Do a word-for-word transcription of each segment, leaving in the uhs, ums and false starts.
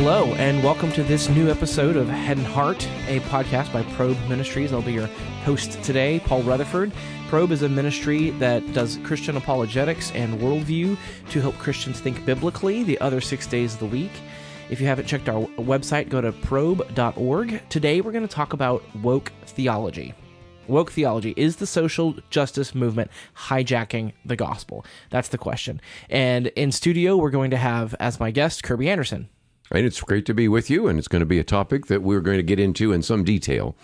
Hello, and welcome to this new episode of Head and Heart, a podcast by Probe Ministries. I'll be your host today, Paul Rutherford. Probe is a ministry that does Christian apologetics and worldview to help Christians think biblically the other six days of the week. If you haven't checked our website, go to probe dot org. Today, we're going to talk about woke theology. Woke theology, is the social justice movement hijacking the gospel? That's the question. And in studio, we're going to have, as my guest, Kerby Anderson. And it's great to be with you, and it's going to be a topic that we're going to get into in some detail.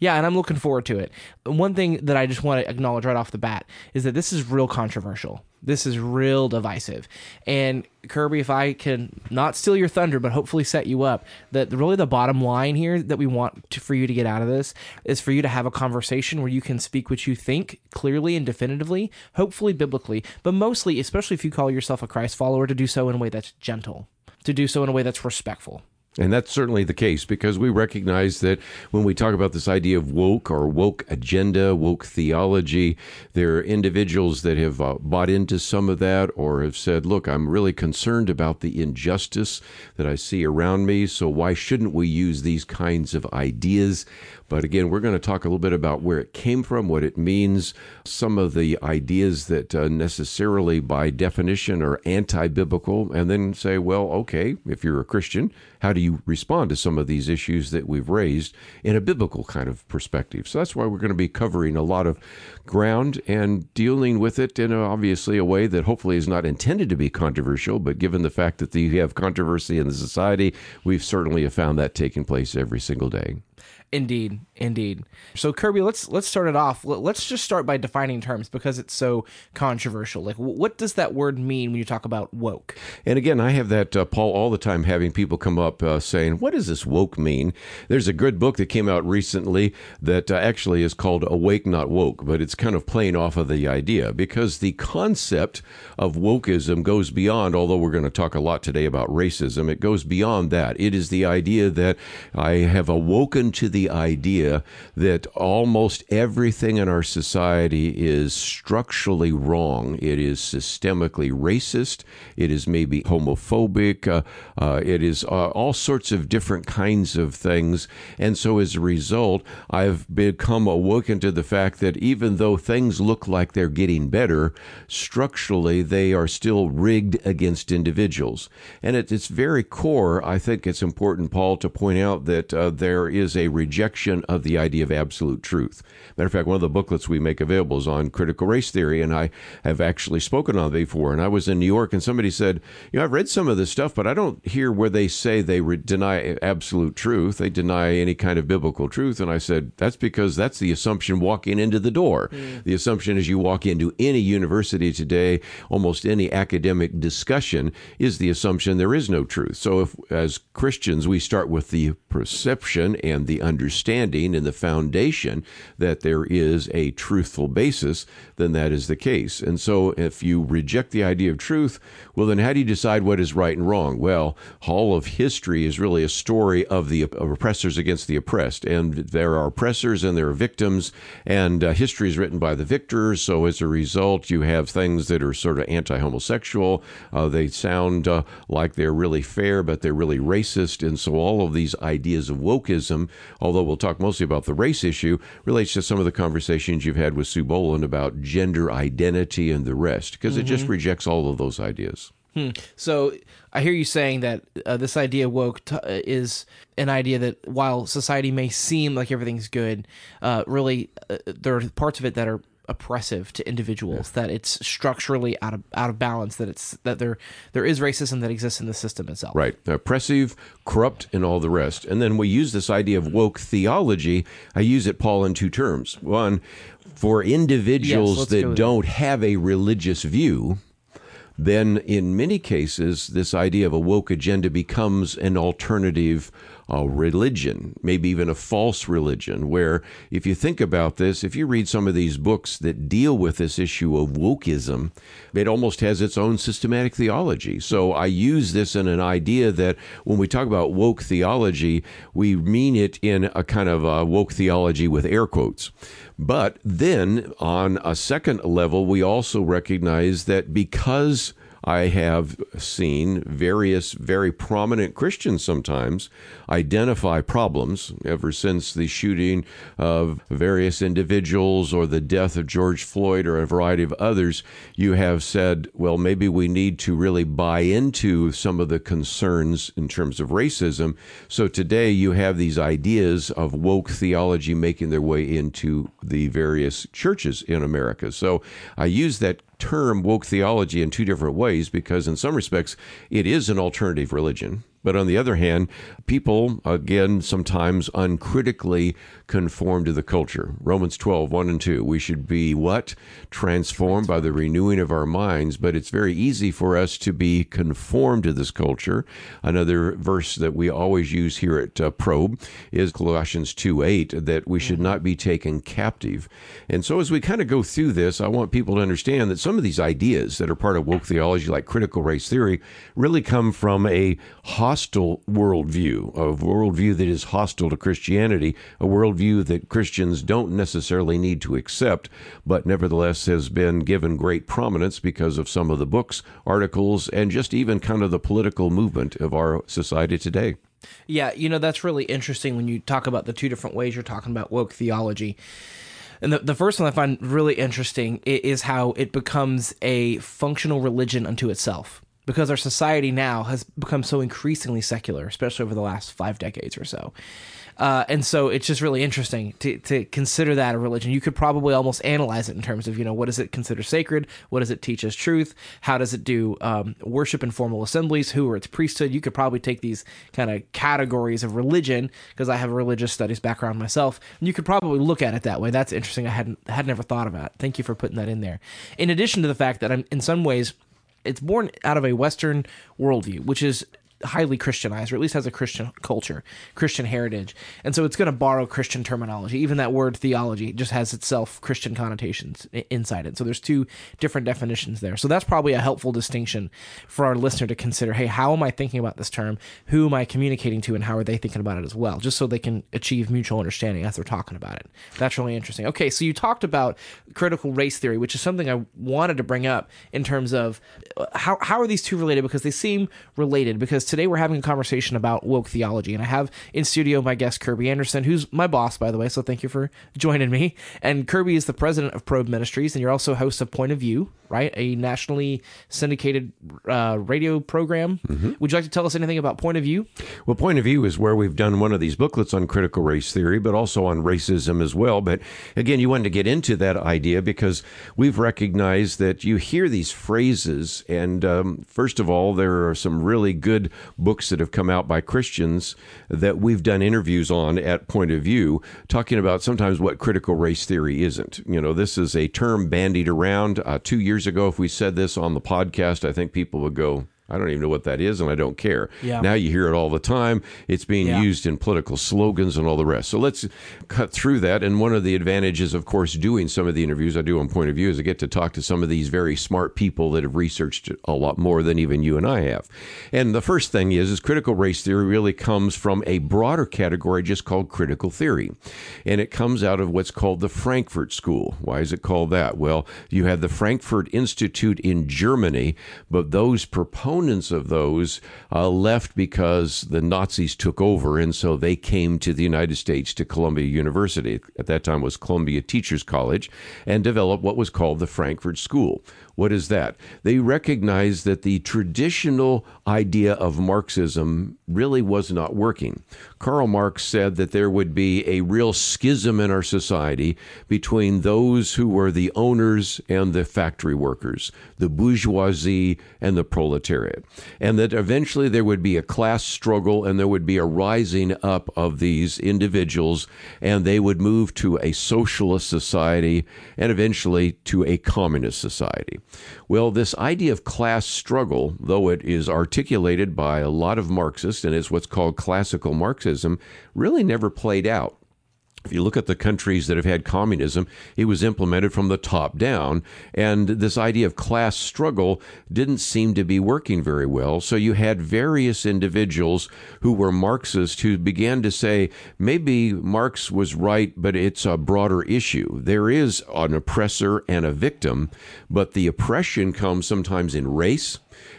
Yeah, and I'm looking forward to it. One thing that I just want to acknowledge right off the bat is that this is real controversial. This is real divisive. And Kerby, if I can not steal your thunder, but hopefully set you up, that really the bottom line here that we want to, for you to get out of this is for you to have a conversation where you can speak what you think clearly and definitively, hopefully biblically, but mostly, especially if you call yourself a Christ follower, to do so in a way that's gentle, to do so in a way that's respectful. And that's certainly the case, because we recognize that when we talk about this idea of woke or woke agenda, woke theology, there are individuals that have uh, bought into some of that or have said, look, I'm really concerned about the injustice that I see around me, so why shouldn't we use these kinds of ideas? But again, we're going to talk a little bit about where it came from, what it means, some of the ideas that uh, necessarily by definition are anti-biblical, and then say, well, okay, if you're a Christian, how do you respond to some of these issues that we've raised in a biblical kind of perspective? So that's why we're going to be covering a lot of ground and dealing with it in a, obviously a way that hopefully is not intended to be controversial, but given the fact that you have controversy in the society, we've certainly found that taking place every single day. Indeed, indeed. So Kerby, let's let's start it off. Let's just start by defining terms because it's so controversial. Like, what does that word mean when you talk about woke? And again, I have that, uh, Paul, all the time having people come up uh, saying, what does this woke mean? There's a good book that came out recently that uh, actually is called Awake, Not Woke, but it's kind of playing off of the idea because the concept of wokeism goes beyond, although we're going to talk a lot today about racism, it goes beyond that. It is the idea that I have awoken to the the idea that almost everything in our society is structurally wrong. It is systemically racist. It is maybe homophobic. Uh, uh, it is uh, all sorts of different kinds of things. And so as a result, I've become awoken to the fact that even though things look like they're getting better, structurally they are still rigged against individuals. And at its very core, I think it's important, Paul, to point out that uh, there is a rejection of the idea of absolute truth. Matter of fact, one of the booklets we make available is on critical race theory, and I have actually spoken on it before. And I was in New York, and somebody said, you know, I've read some of this stuff, but I don't hear where they say they re- deny absolute truth. They deny any kind of biblical truth. And I said, that's because that's the assumption walking into the door. Mm. The assumption is you walk into any university today, almost any academic discussion is the assumption there is no truth. So if, as Christians, we start with the perception and the understanding and the foundation that there is a truthful basis, then that is the case. And so if you reject the idea of truth, well, then how do you decide what is right and wrong? Well, all of history is really a story of the oppressors against the oppressed. And there are oppressors and there are victims, and uh, history is written by the victors. So as a result, you have things that are sort of anti-homosexual. Uh, they sound uh, like they're really fair, but they're really racist. And so all of these ideas of wokeism, although we'll talk mostly about the race issue, relates to some of the conversations you've had with Sue Boland about gender identity and the rest, because mm-hmm. it just rejects all of those ideas. Hmm. So I hear you saying that uh, this idea woke t- is an idea that while society may seem like everything's good, uh, really uh, there are parts of it that are oppressive to individuals, yeah. that it's structurally out of out of balance, that it's that there there is racism that exists in the system itself. Right. Oppressive, corrupt, and all the rest. And then we use this idea of woke theology. I use it, Paul, in two terms. One, for individuals yes, that don't that. have a religious view, then in many cases, this idea of a woke agenda becomes an alternative a religion, maybe even a false religion, where if you think about this, if you read some of these books that deal with this issue of wokeism, it almost has its own systematic theology. So I use this in an idea that when we talk about woke theology, we mean it in a kind of a woke theology with air quotes. But then on a second level, we also recognize that because I have seen various very prominent Christians sometimes identify problems ever since the shooting of various individuals or the death of George Floyd or a variety of others. You have said, well, maybe we need to really buy into some of the concerns in terms of racism. So today you have these ideas of woke theology making their way into the various churches in America. So I use that term woke theology in two different ways, because in some respects it is an alternative religion. But on the other hand, people, again, sometimes uncritically conform to the culture. Romans twelve, one and two, we should be what? Transformed by the renewing of our minds. But it's very easy for us to be conformed to this culture. Another verse that we always use here at uh, Probe is Colossians two, eight, that we should not be taken captive. And so as we kind of go through this, I want people to understand that some of these ideas that are part of woke theology, like critical race theory, really come from a hostile hostile worldview, a worldview that is hostile to Christianity, a worldview that Christians don't necessarily need to accept, but nevertheless has been given great prominence because of some of the books, articles, and just even kind of the political movement of our society today. Yeah, you know, that's really interesting when you talk about the two different ways you're talking about woke theology. And the, the first one I find really interesting is how it becomes a functional religion unto itself. Because our society now has become so increasingly secular, especially over the last five decades or so. Uh, and so it's just really interesting to, to consider that a religion. You could probably almost analyze it in terms of, you know, what does it consider sacred? What does it teach as truth? How does it do um, worship in formal assemblies? Who are its priesthood? You could probably take these kind of categories of religion, because I have a religious studies background myself. And you could probably look at it that way. That's interesting. I hadn't had never thought about it. Thank you for putting that in there. In addition to the fact that I'm in some ways, it's born out of a Western worldview, which is highly Christianized, or at least has a Christian culture, Christian heritage. And so it's going to borrow Christian terminology. Even that word theology just has itself Christian connotations inside it. So there's two different definitions there. So that's probably a helpful distinction for our listener to consider. Hey, how am I thinking about this term? Who am I communicating to, and how are they thinking about it as well? Just so they can achieve mutual understanding as they're talking about it. That's really interesting. Okay, so you talked about critical race theory, which is something I wanted to bring up in terms of how, how are these two related? Because they seem related, because today we're having a conversation about woke theology, and I have in studio my guest Kerby Anderson, who's my boss, by the way, so thank you for joining me. And Kerby is the president of Probe Ministries, and you're also host of Point of View, right? A nationally syndicated uh, radio program. Mm-hmm. Would you like to tell us anything about Point of View? Well, Point of View is where we've done one of these booklets on critical race theory, but also on racism as well. But again, you wanted to get into that idea because we've recognized that you hear these phrases, and um, first of all, there are some really good books that have come out by Christians that we've done interviews on at Point of View, talking about sometimes what critical race theory isn't. You know, this is a term bandied around. Uh, two years ago, if we said this on the podcast, I think people would go, I don't even know what that is, and I don't care. Yeah. Now you hear it all the time. It's being yeah. used in political slogans and all the rest. So let's cut through that. And one of the advantages, of course, doing some of the interviews I do on Point of View is I get to talk to some of these very smart people that have researched a lot more than even you and I have. And the first thing is, is critical race theory really comes from a broader category just called critical theory. And it comes out of what's called the Frankfurt School. Why is it called that? Well, you have the Frankfurt Institute in Germany, but those proponents of those uh, left because the Nazis took over, and so they came to the United States to Columbia University, at that time was Columbia Teachers College, and developed what was called the Frankfurt School. What is that? They recognized that the traditional idea of Marxism really was not working. Karl Marx said that there would be a real schism in our society between those who were the owners and the factory workers, the bourgeoisie and the proletariat. And that eventually there would be a class struggle, and there would be a rising up of these individuals, and they would move to a socialist society and eventually to a communist society. Well, this idea of class struggle, though it is articulated by a lot of Marxists and is what's called classical Marxism, really never played out. If you look at the countries that have had communism, it was implemented from the top down. And this idea of class struggle didn't seem to be working very well. So you had various individuals who were Marxists who began to say, maybe Marx was right, but it's a broader issue. There is an oppressor and a victim, but the oppression comes sometimes in race.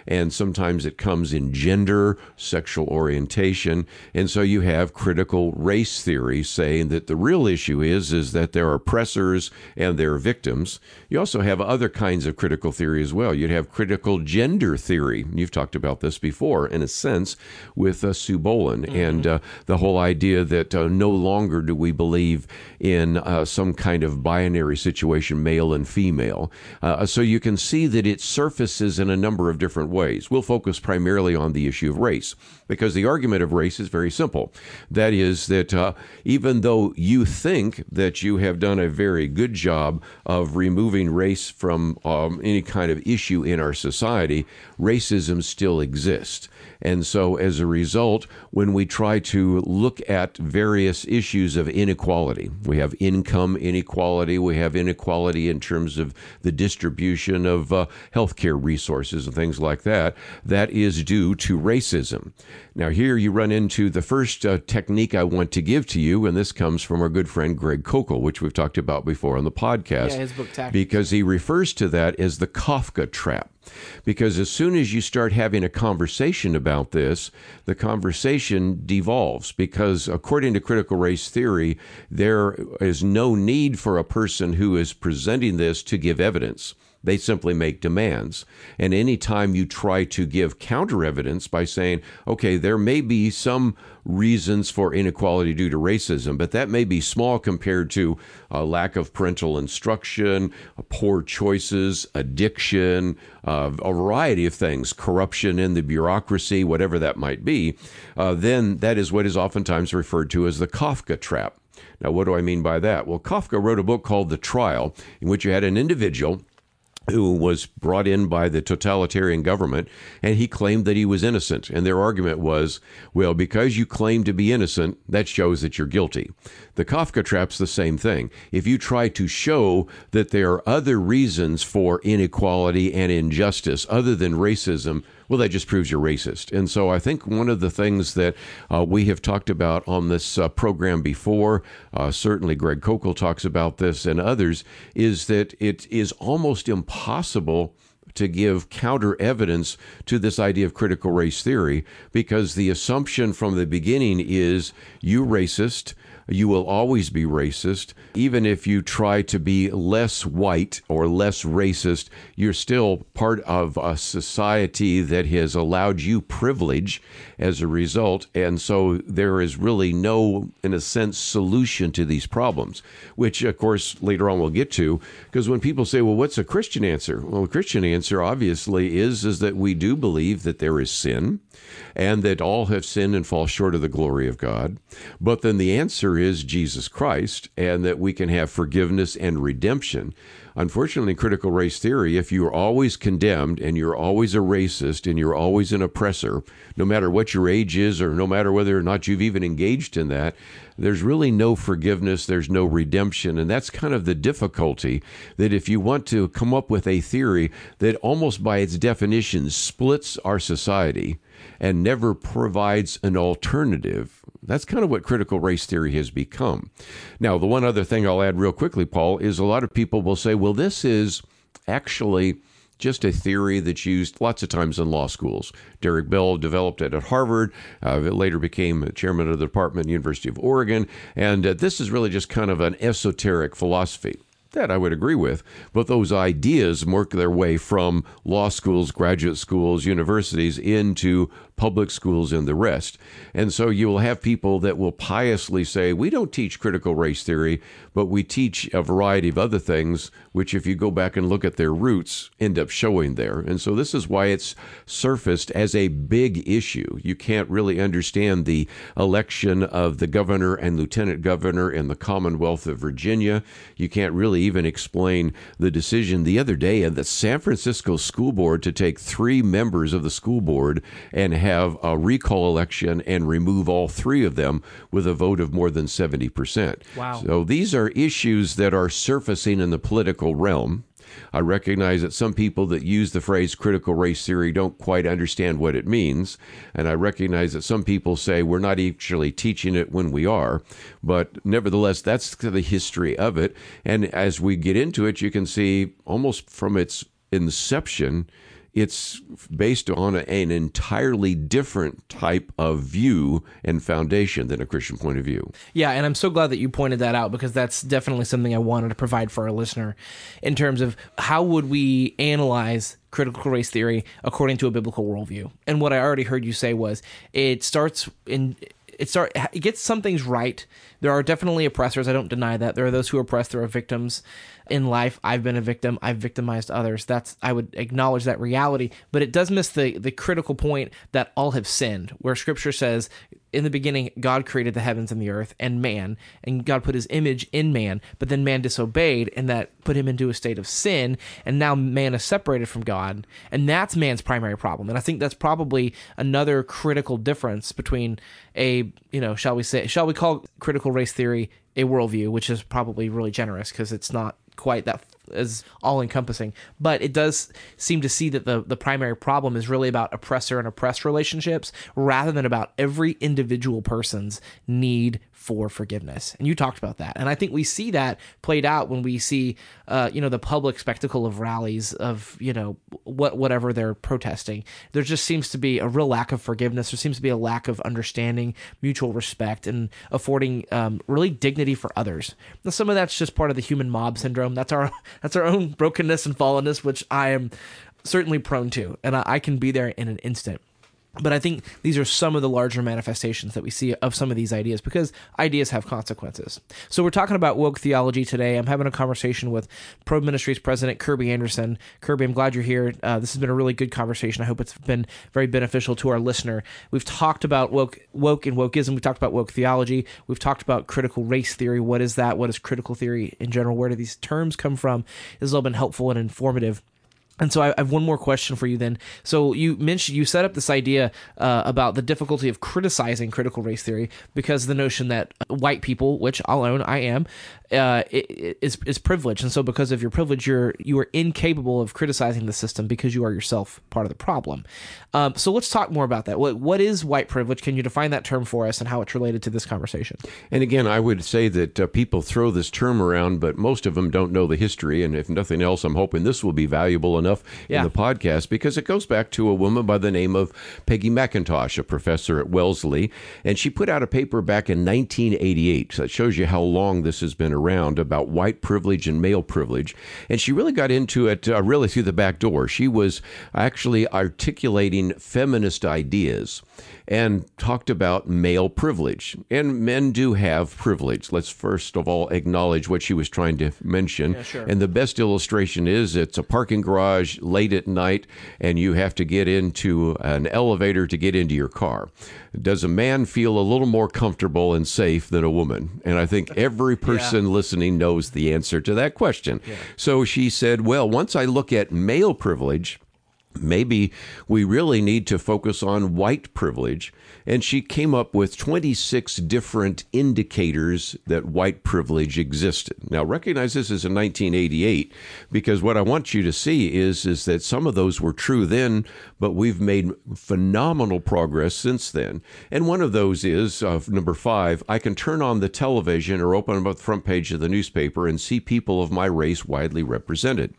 And sometimes it comes in gender, sexual orientation. And so you have critical race theory saying that the real issue is, is that there are oppressors and there are victims. You also have other kinds of critical theory as well. You'd have critical gender theory. You've talked about this before, in a sense, with uh, Sue Boland mm-hmm. and uh, the whole idea that uh, no longer do we believe in uh, some kind of binary situation, male and female. Uh, so you can see that it surfaces in a number of different different ways. We'll focus primarily on the issue of race, because the argument of race is very simple. That is that uh, even though you think that you have done a very good job of removing race from um, any kind of issue in our society, racism still exists. And so as a result, when we try to look at various issues of inequality, we have income inequality, we have inequality in terms of the distribution of uh, healthcare resources and things like that, that is due to racism. Now, here you run into the first uh, technique I want to give to you, and this comes from our good friend Greg Koukl, which we've talked about before on the podcast, yeah, his book, Tactics, because he refers to that as the Kafka trap. Because as soon as you start having a conversation about this, the conversation devolves, because according to critical race theory, there is no need for a person who is presenting this to give evidence. They simply make demands. And any time you try to give counter evidence by saying, okay, there may be some reasons for inequality due to racism, but that may be small compared to a lack of parental instruction, poor choices, addiction, uh, a variety of things, corruption in the bureaucracy, whatever that might be, uh, then that is what is oftentimes referred to as the Kafka trap. Now, what do I mean by that? Well, Kafka wrote a book called The Trial, in which you had an individual who was brought in by the totalitarian government, and he claimed that he was innocent. And their argument was, well, because you claim to be innocent, that shows that you're guilty. The Kafka trap's the same thing. If you try to show that there are other reasons for inequality and injustice other than racism, well, that just proves you're racist. And so I think one of the things that uh, we have talked about on this uh, program before, uh, certainly Greg Koukl talks about this and others, is that it is almost impossible to give counter evidence to this idea of critical race theory, because the assumption from the beginning is you're racist. You will always be racist. Even if you try to be less white or less racist, you're still part of a society that has allowed you privilege as a result. And so there is really no, in a sense, solution to these problems, which, of course, later on we'll get to. Because when people say, well, what's a Christian answer? Well, a Christian answer, obviously, is, is that we do believe that there is sin and that all have sinned and fall short of the glory of God. But then the answer is Jesus Christ, and that we can have forgiveness and redemption. Unfortunately, in critical race theory, if you're always condemned and you're always a racist and you're always an oppressor, no matter what your age is or no matter whether or not you've even engaged in that, there's really no forgiveness, there's no redemption. And that's kind of the difficulty, that if you want to come up with a theory that almost by its definition splits our society and never provides an alternative, that's kind of what critical race theory has become. Now, the one other thing I'll add real quickly, Paul, is a lot of people will say, well, this is actually just a theory that's used lots of times in law schools. Derrick Bell developed it at Harvard, uh, later became chairman of the department at the University of Oregon. And uh, this is really just kind of an esoteric philosophy. That I would agree with, but those ideas work their way from law schools, graduate schools, universities into public schools and the rest. And so you will have people that will piously say, we don't teach critical race theory, but we teach a variety of other things, which if you go back and look at their roots, end up showing there. And so this is why it's surfaced as a big issue. You can't really understand the election of the governor and lieutenant governor in the Commonwealth of Virginia. You can't really really even explain the decision the other day of the San Francisco School Board to take three members of the school board and have a recall election and remove all three of them with a vote of more than seventy percent. Wow. So these are issues that are surfacing in the political realm. I recognize that some people that use the phrase critical race theory don't quite understand what it means. And I recognize that some people say we're not actually teaching it when we are. But nevertheless, that's the history of it. And as we get into it, you can see almost from its inception, it's based on an entirely different type of view and foundation than a Christian point of view. Yeah, and I'm so glad that you pointed that out, because that's definitely something I wanted to provide for our listener in terms of how would we analyze critical race theory according to a biblical worldview. And what I already heard you say was it starts in... It start it gets some things right. There are definitely oppressors. I don't deny that. There are those who oppress. There are victims in life. I've been a victim. I've victimized others. That's I would acknowledge that reality. But it does miss the the critical point that all have sinned, where Scripture says, in the beginning, God created the heavens and the earth and man, and God put his image in man, but then man disobeyed, and that put him into a state of sin, and now man is separated from God, and that's man's primary problem. And I think that's probably another critical difference between a, you know, shall we say, shall we call critical race theory a worldview, which is probably really generous because it's not quite that as all-encompassing, but it does seem to see that the, the primary problem is really about oppressor and oppressed relationships rather than about every individual person's need for forgiveness. And you talked about that. And I think we see that played out when we see, uh, you know, the public spectacle of rallies of, you know, what whatever they're protesting. There just seems to be a real lack of forgiveness. There seems to be a lack of understanding, mutual respect, and affording um, really dignity for others. Now, some of that's just part of the human mob syndrome. That's our that's our own brokenness and fallenness, which I am certainly prone to, and I, I can be there in an instant. But I think these are some of the larger manifestations that we see of some of these ideas, because ideas have consequences. So we're talking about woke theology today. I'm having a conversation with Probe Ministries President Kerby Anderson. Kerby, I'm glad you're here. Uh, this has been a really good conversation. I hope it's been very beneficial to our listener. We've talked about woke, woke and wokeism. We've talked about woke theology. We've talked about critical race theory. What is that? What is critical theory in general? Where do these terms come from? This has all been helpful and informative. And so I have one more question for you then. So you mentioned, you set up this idea uh, about the difficulty of criticizing critical race theory because the notion that white people, which I'll own, I am, uh, is, is privilege. And so because of your privilege, you're, you are incapable of criticizing the system because you are yourself part of the problem. Um, so let's talk more about that. What, what is white privilege? Can you define that term for us and how it's related to this conversation? And again, I would say that uh, people throw this term around, but most of them don't know the history. And if nothing else, I'm hoping this will be valuable enough Enough yeah. in the podcast, because it goes back to a woman by the name of Peggy McIntosh, a professor at Wellesley, and she put out a paper back in nineteen eighty-eight, so that shows you how long this has been around, about white privilege and male privilege, and she really got into it uh, really through the back door. She was actually articulating feminist ideas and talked about male privilege, and men do have privilege. Let's first of all acknowledge what she was trying to mention, yeah, sure. and the best illustration is it's a parking garage late at night, and you have to get into an elevator to get into your car. Does a man feel a little more comfortable and safe than a woman? And I think every person yeah. listening knows the answer to that question. Yeah. So she said, well, once I look at male privilege, maybe we really need to focus on white privilege. And she came up with twenty-six different indicators that white privilege existed. Now, recognize this is in nineteen eighty-eight, because what I want you to see is, is that some of those were true then, but we've made phenomenal progress since then. And one of those is, uh, number five, I can turn on the television or open up the front page of the newspaper and see people of my race widely represented.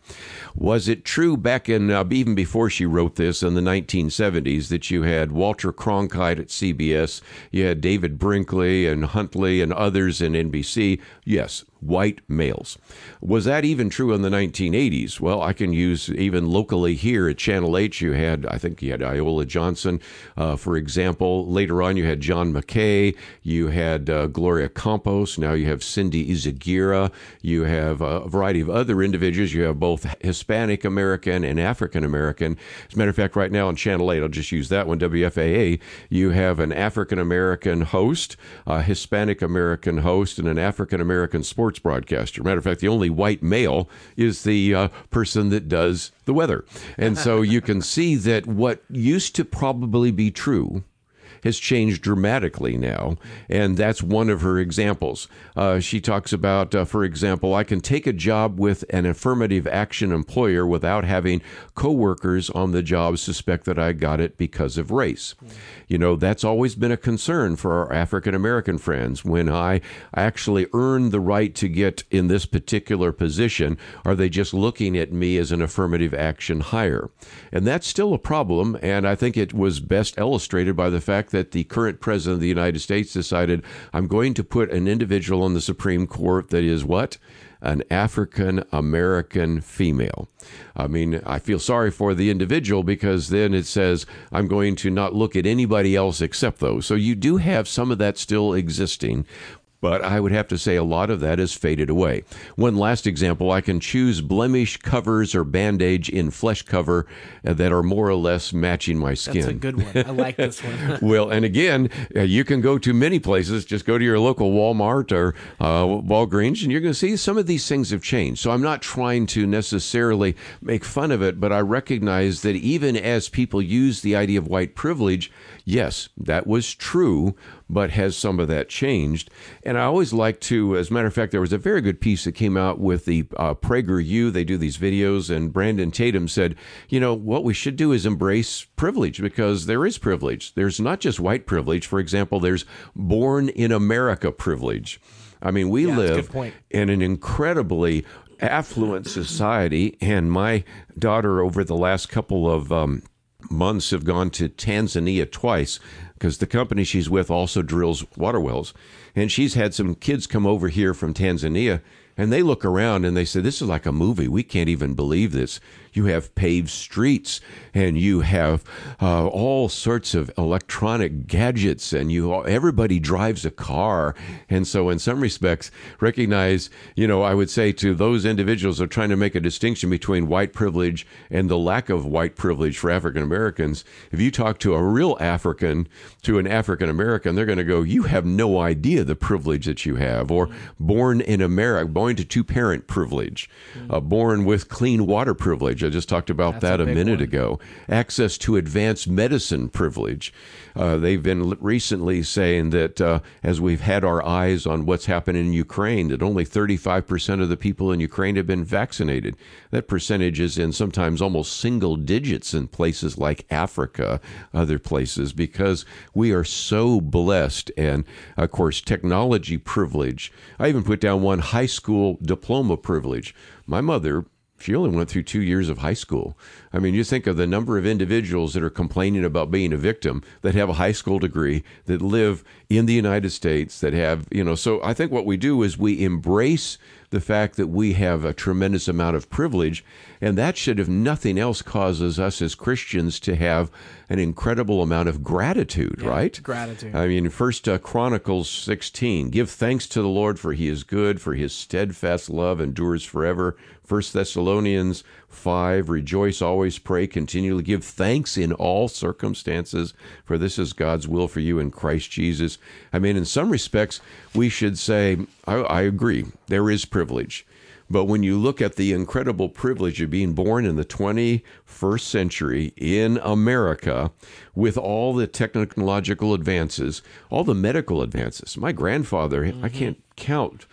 Was it true back in, uh, even before she wrote this in the nineteen seventies, that you had Walter Cronkite at C B S, you had David Brinkley and Huntley and others in N B C? Yes, white males. Was that even true in the nineteen eighties? Well, I can use even locally here at Channel eight, you had, I think you had Iola Johnson, uh, for example. Later on, you had John McKay, you had uh, Gloria Campos, now you have Cindy Izaguirre, you have a variety of other individuals. You have both Hispanic American and African American. As a matter of fact, right now on Channel eight, I'll just use that one, W F A A, you have an African American host, a Hispanic American host, and an African American sports sports broadcaster. Matter of fact, the only white male is the uh, person that does the weather. And so you can see that what used to probably be true has changed dramatically now, and that's one of her examples. Uh, she talks about, uh, for example, I can take a job with an affirmative action employer without having coworkers on the job suspect that I got it because of race. Mm. You know, that's always been a concern for our African-American friends. When I actually earned the right to get in this particular position, are they just looking at me as an affirmative action hire? And that's still a problem, and I think it was best illustrated by the fact that the current president of the United States decided, I'm going to put an individual on the Supreme Court that is what? An African-American female. I mean, I feel sorry for the individual, because then it says, I'm going to not look at anybody else except those. So you do have some of that still existing. But I would have to say a lot of that has faded away. One last example, I can choose blemish covers or bandage in flesh cover that are more or less matching my skin. That's a good one. I like this one. Well, and again, you can go to many places. Just go to your local Walmart or uh, Walgreens, and you're going to see some of these things have changed. So I'm not trying to necessarily make fun of it, but I recognize that even as people use the idea of white privilege, yes, that was true, but has some of that changed? And I always like to, as a matter of fact, there was a very good piece that came out with the uh, PragerU. They do these videos, and Brandon Tatum said, you know, what we should do is embrace privilege, because there is privilege. There's not just white privilege. For example, there's born in America privilege. I mean, we yeah, live in an incredibly affluent society, and my daughter over the last couple of um, months have gone to Tanzania twice, because the company she's with also drills water wells. And she's had some kids come over here from Tanzania, and they look around and they say, this is like a movie. We can't even believe this. You have paved streets, and you have uh, all sorts of electronic gadgets, and you everybody drives a car. And so in some respects, recognize, you know, I would say to those individuals who are trying to make a distinction between white privilege and the lack of white privilege for African Americans, if you talk to a real African, to an African American, they're going to go, you have no idea the privilege that you have, or born in America, born to two-parent privilege, uh, born with clean water privilege. I just talked about That's that a, a minute one. ago. Access to advanced medicine privilege. Uh, they've been recently saying that uh, as we've had our eyes on what's happened in Ukraine, that only thirty-five percent of the people in Ukraine have been vaccinated. That percentage is in sometimes almost single digits in places like Africa, other places, because we are so blessed. And, of course, technology privilege. I even put down one, high school diploma privilege. My mother, she only went through two years of high school. I mean, you think of the number of individuals that are complaining about being a victim that have a high school degree, that live in the United States, that have, you know, so I think what we do is we embrace the fact that we have a tremendous amount of privilege, and that should, if nothing else, causes us as Christians to have an incredible amount of gratitude, yeah, right? Gratitude. I mean, First uh, Chronicles sixteen, give thanks to the Lord, for he is good, for his steadfast love endures forever. First Thessalonians five, rejoice always, pray continually, give thanks in all circumstances, for this is God's will for you in Christ Jesus. I mean, in some respects, we should say, I, I agree, there is privilege. But when you look at the incredible privilege of being born in the twenty-first century in America, with all the technological advances, all the medical advances, my grandfather, mm-hmm. I can't count.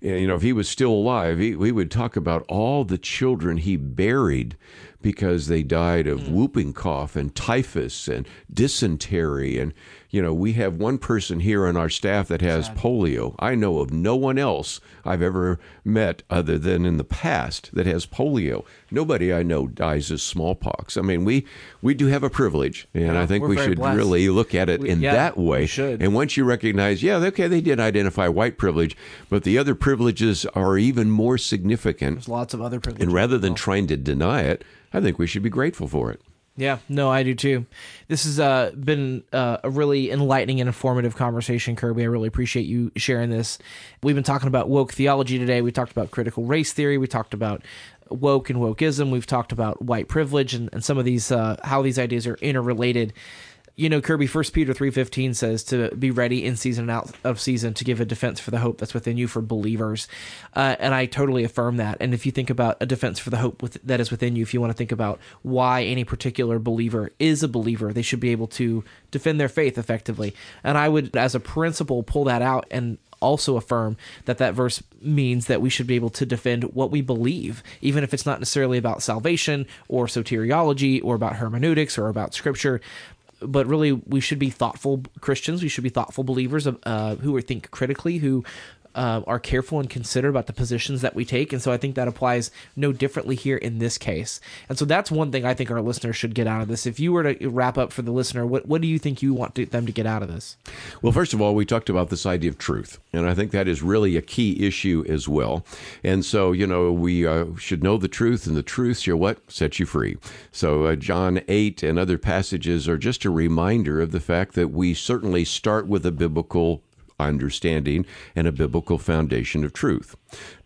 You know, if he was still alive, he, we would talk about all the children he buried because they died of mm. whooping cough and typhus and dysentery. And, you know, we have one person here on our staff that has Sad. polio. I know of no one else I've ever met other than in the past that has polio. Nobody I know dies of smallpox. I mean, we, we do have a privilege, and yeah, I think we should blessed. really look at it we, in yeah, that way. And once you recognize, yeah, okay, they did identify white privilege, but the other privileges are even more significant. There's lots of other privileges. And rather than trying to deny it, I think we should be grateful for it. Yeah, no, I do too. This has uh, been uh, a really enlightening and informative conversation, Kerby. I really appreciate you sharing this. We've been talking about woke theology today. We talked about critical race theory. We talked about woke and wokeism. We've talked about white privilege and, and some of these, uh, how these ideas are interrelated. you know, Kerby, First Peter three fifteen says to be ready in season and out of season to give a defense for the hope that's within you for believers. Uh, and I totally affirm that. And if you think about a defense for the hope with, that is within you, if you want to think about why any particular believer is a believer, they should be able to defend their faith effectively. And I would, as a principle, pull that out and also affirm that that verse means that we should be able to defend what we believe, even if it's not necessarily about salvation or soteriology or about hermeneutics or about scripture. But really, we should be thoughtful Christians. We should be thoughtful believers of, uh, who think critically, who uh, are careful and considerate about the positions that we take. And so I think that applies no differently here in this case. And so that's one thing I think our listeners should get out of this. If you were to wrap up for the listener, what, what do you think you want to, them to get out of this? Well, first of all, we talked about this idea of truth. And I think that is really a key issue as well. And so, you know, we uh, should know the truth, and the truth shall what? Set you free. So uh, John eight and other passages are just a reminder of the fact that we certainly start with a biblical understanding and a biblical foundation of truth.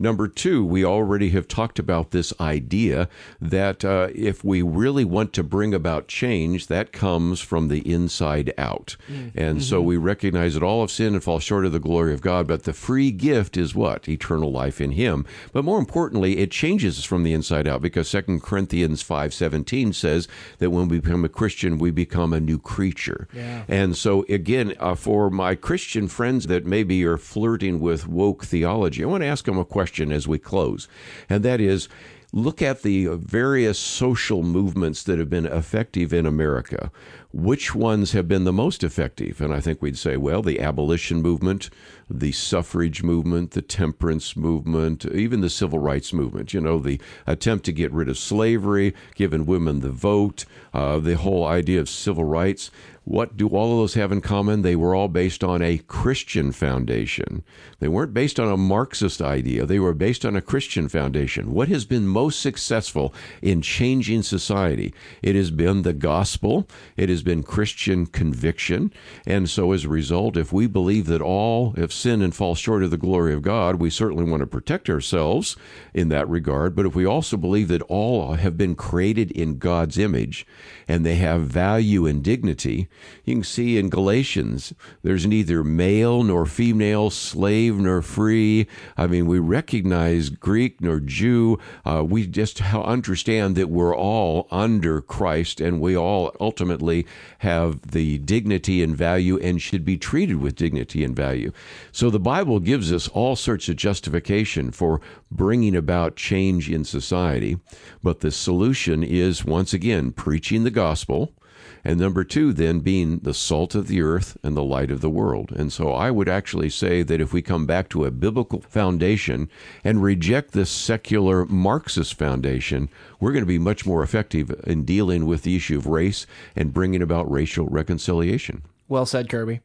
Number two, we already have talked about this idea that uh, if we really want to bring about change, that comes from the inside out. Mm. And mm-hmm. so we recognize that all have sinned and fall short of the glory of God, but the free gift is what? Eternal life in Him. But more importantly, it changes us from the inside out, because Second Corinthians five seventeen says that when we become a Christian, we become a new creature. Yeah. And so again, uh, for my Christian friends that maybe are flirting with woke theology, I want to ask them a question as we close, and that is, look at the various social movements that have been effective in America. Which ones have been the most effective? And I think we'd say, well, the abolition movement, the suffrage movement, the temperance movement, even the civil rights movement, you know, the attempt to get rid of slavery, giving women the vote, uh, the whole idea of civil rights. What do all of those have in common? They were all based on a Christian foundation. They weren't based on a Marxist idea. They were based on a Christian foundation. What has been most successful in changing society? It has been the gospel. It has been Christian conviction. And so as a result, if we believe that all have sinned and fall short of the glory of God, we certainly want to protect ourselves in that regard. But if we also believe that all have been created in God's image and they have value and dignity, you can see in Galatians, there's neither male nor female, slave nor free. I mean, we recognize Greek nor Jew. Uh, we just understand that we're all under Christ, and we all ultimately have the dignity and value and should be treated with dignity and value. So the Bible gives us all sorts of justification for bringing about change in society. But the solution is, once again, preaching the gospel. And number two, then, being the salt of the earth and the light of the world. And so I would actually say that if we come back to a biblical foundation and reject this secular Marxist foundation, we're going to be much more effective in dealing with the issue of race and bringing about racial reconciliation. Well said, Kerby.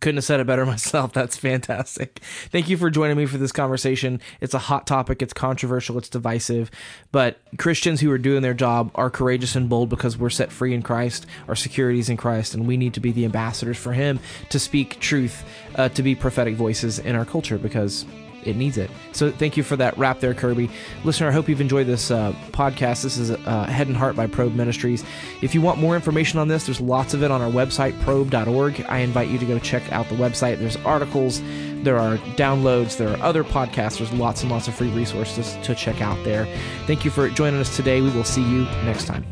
Couldn't have said it better myself. That's fantastic. Thank you for joining me for this conversation. It's a hot topic. It's controversial. It's divisive. But Christians who are doing their job are courageous and bold because we're set free in Christ. Our security is in Christ, and we need to be the ambassadors for Him, to speak truth, uh, to be prophetic voices in our culture because it needs it. So thank you for that wrap there, Kerby. Listener, I hope you've enjoyed this uh, podcast. This is uh, Head and Heart by Probe Ministries. If you want more information on this, there's lots of it on our website, probe dot org. I invite you to go check out the website. There's articles, there are downloads, there are other podcasts. There's lots and lots of free resources to check out there. Thank you for joining us today. We will see you next time.